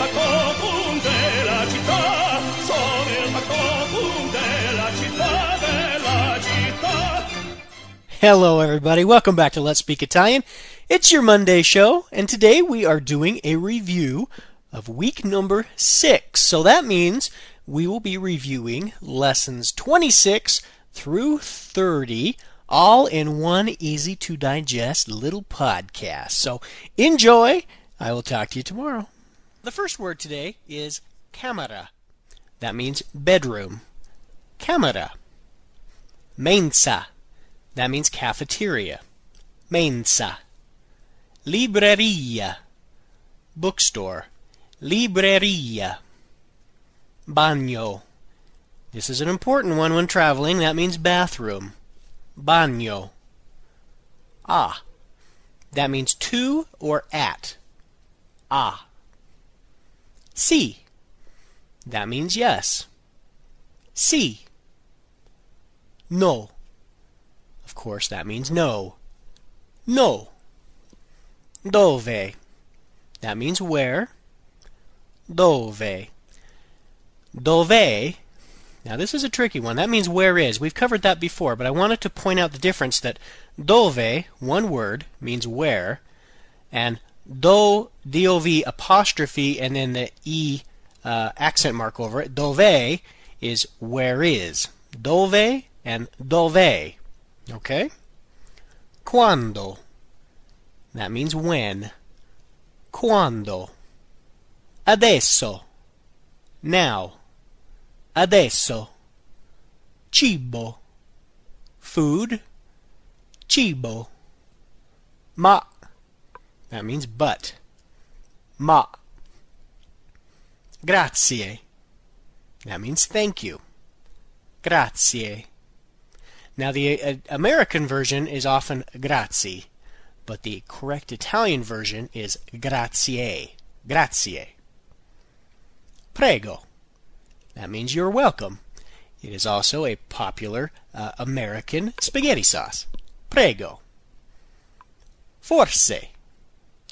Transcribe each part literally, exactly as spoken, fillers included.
Bacopun della città, sono il Bacopun della città, della città. Hello everybody, welcome back to Let's Speak Italian. It's your Monday show, and today we are doing a review of week number six. So that means we will be reviewing lessons twenty-six through thirty, all in one easy to digest little podcast. So enjoy. I will talk to you tomorrow. The first word today is camera. That means bedroom. Camera. Mensa. That means cafeteria. Mensa. Libreria. Bookstore. Libreria. Bagno. This is an important one when traveling. That means bathroom. Bagno. Ah. That means to or at. Ah. Si. That means yes. Si. No. Of course, that means no. No. Dove. That means where. Dove. Dove. Now this is a tricky one. That means where is. We've covered that before, but I wanted to point out the difference that dove, one word, means where, and do, dov, apostrophe, and then the e uh, accent mark over it. Dove is where is. Dove and dove. Okay? Quando. That means when. Quando. Adesso. Now. Adesso. Cibo. Food. Cibo. Ma. That means but. Ma. Grazie. That means thank you. Grazie. Now the uh, American version is often grazie, but the correct Italian version is grazie. Grazie. Prego. That means you're welcome. It is also a popular uh, American spaghetti sauce. Prego. Forse.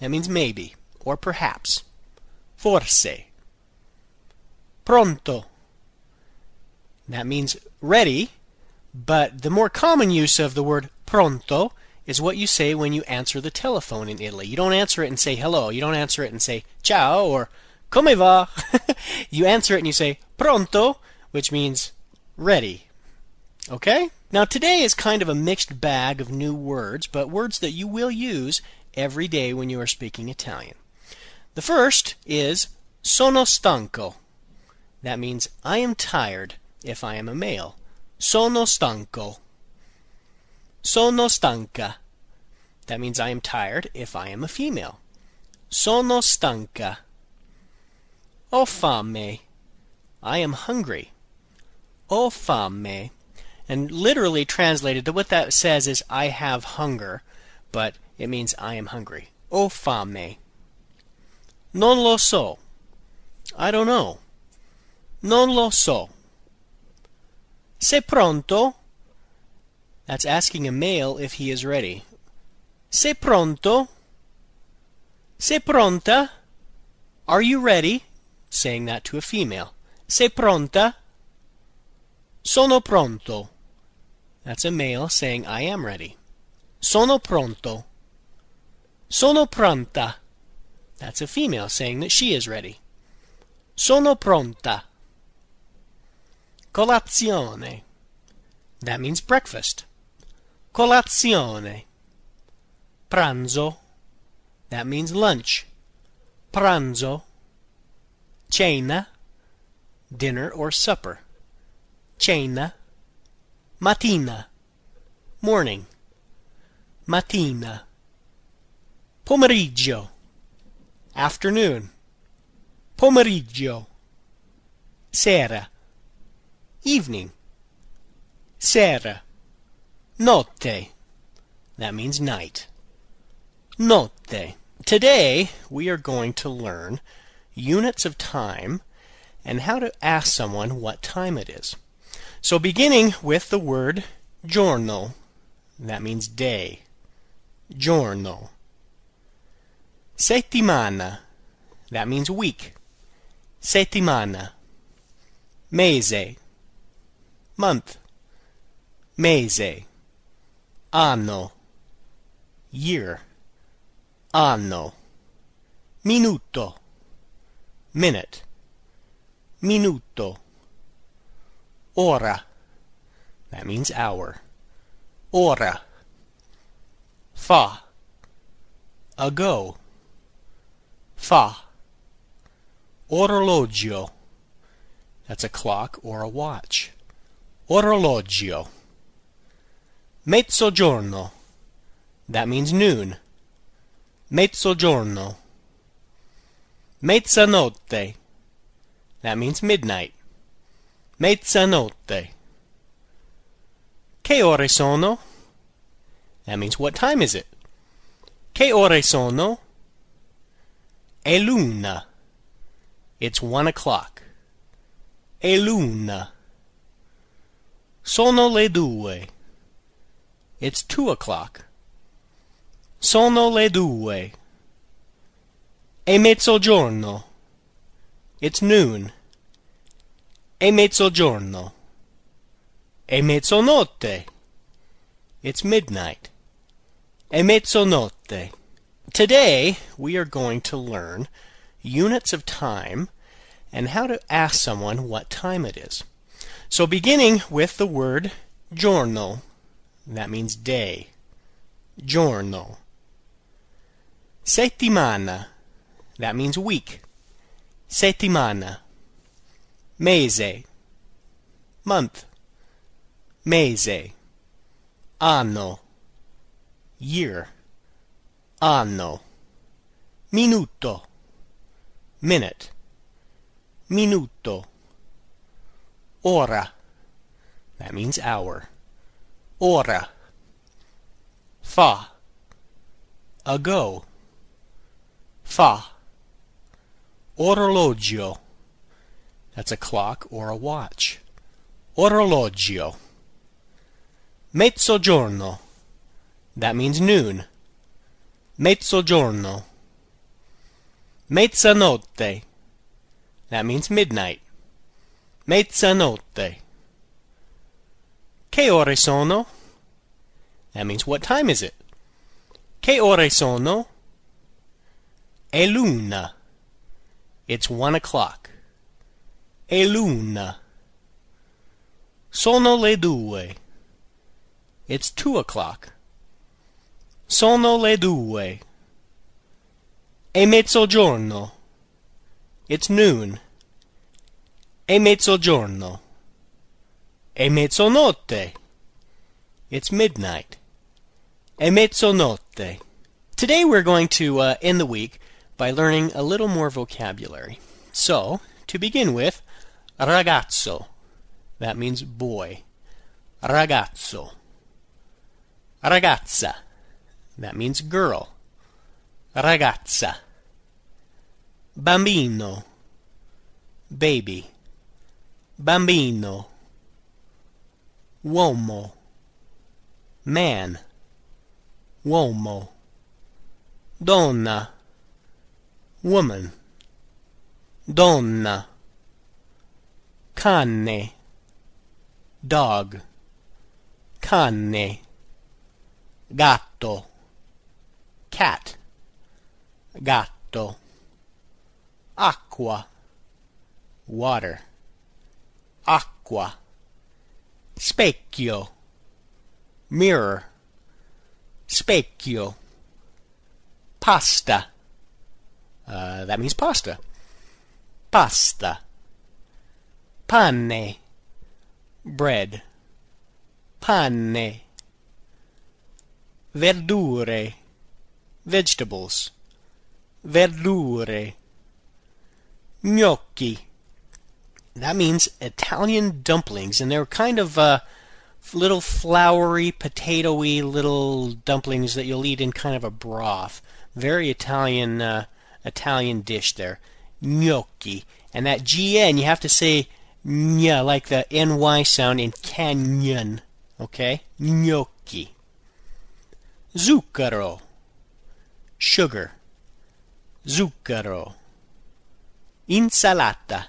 That means maybe or perhaps. Forse. Pronto. That means ready, but the more common use of the word pronto is what you say when you answer the telephone in Italy. You don't answer it and say hello. You don't answer it and say ciao or come va. You answer it and you say pronto, which means ready. Okay? Now today is kind of a mixed bag of new words, but words that you will use every day when you are speaking Italian. The first is sono stanco. That means I am tired if I am a male. Sono stanco. Sono stanca. That means I am tired if I am a female. Sono stanca. Ho fame. I am hungry. Ho fame. And literally translated, what that says is I have hunger, but it means I am hungry. Ho fame. Non lo so. I don't know. Non lo so. Sei pronto? That's asking a male if he is ready. Sei pronto? Sei pronta? Are you ready? Saying that to a female. Sei pronta? Sono pronto. That's a male saying I am ready. Sono pronto. Sono pronta. That's a female saying that she is ready. Sono pronta. Colazione. That means breakfast. Colazione. Pranzo. That means lunch. Pranzo. Cena. Dinner or supper. Cena. Mattina. Morning. Mattina. Pomeriggio. Afternoon. Pomeriggio. Sera. Evening. Sera. Notte. That means night. Notte. Today we are going to learn units of time and how to ask someone what time it is. So beginning with the word giorno. That means day. Giorno. Settimana. That means week. settimana, mese, month, mese, anno, year, anno, minuto, minute, minuto, ora, that means hour, ora, fa, ago, fa, orologio, that's a clock or a watch, orologio, mezzogiorno, that means noon, mezzogiorno, mezzanotte, that means midnight, mezzanotte, che ore sono, that means what time is it, che ore sono, è l'una, it's one o'clock. È l'una. Sono le due. It's two o'clock. Sono le due. È mezzogiorno. It's noon. È mezzogiorno. È mezzanotte. It's midnight. È mezzanotte. Today we are going to learn units of time, and how to ask someone what time it is. So beginning with the word giorno, that means day, giorno. Settimana, that means week, settimana. Mese, month, mese. Anno, year, anno. Minuto, minute, minuto. Ora, that means hour, ora. Fa, ago, fa. Orologio, that's a clock or a watch, orologio. Mezzogiorno, that means noon, mezzogiorno. Mezzanotte, that means midnight, mezzanotte. Che ore sono? That means what time is it? Che ore sono? È l'una. It's one o'clock. È l'una. Sono le due. It's two o'clock. Sono le due. È mezzogiorno. It's noon. È mezzogiorno. È mezzanotte. It's midnight. È mezzanotte. Today we're going to uh, end the week by learning a little more vocabulary. So, to begin with, ragazzo. That means boy. Ragazzo. Ragazza. That means girl. Ragazza. Bambino, baby, bambino. Uomo, man, uomo. Donna, woman, donna. Cane, dog, cane. Gatto, cat, gatto. Acqua, water, acqua. Specchio, mirror, specchio. Pasta, uh, that means pasta, pasta. Pane, bread, pane. Verdure, vegetables, verdure. Gnocchi, that means Italian dumplings, and they're kind of uh, little floury, potatoey little dumplings that you'll eat in kind of a broth. Very Italian, uh, Italian dish there. Gnocchi, and that G N you have to say gna like the N Y sound in canyon. Okay, gnocchi. Zucchero, sugar, zucchero. Insalata.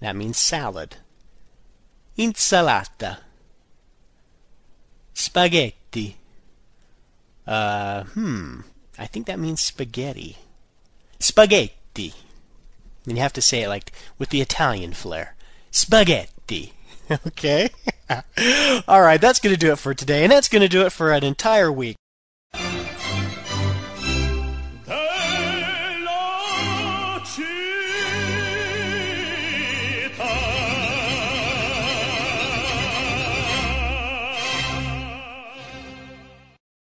That means salad. Insalata. Spaghetti. Uh, hmm. I think that means spaghetti. Spaghetti. And you have to say it like with the Italian flair. Spaghetti. Okay? All right, that's going to do it for today, and that's going to do it for an entire week.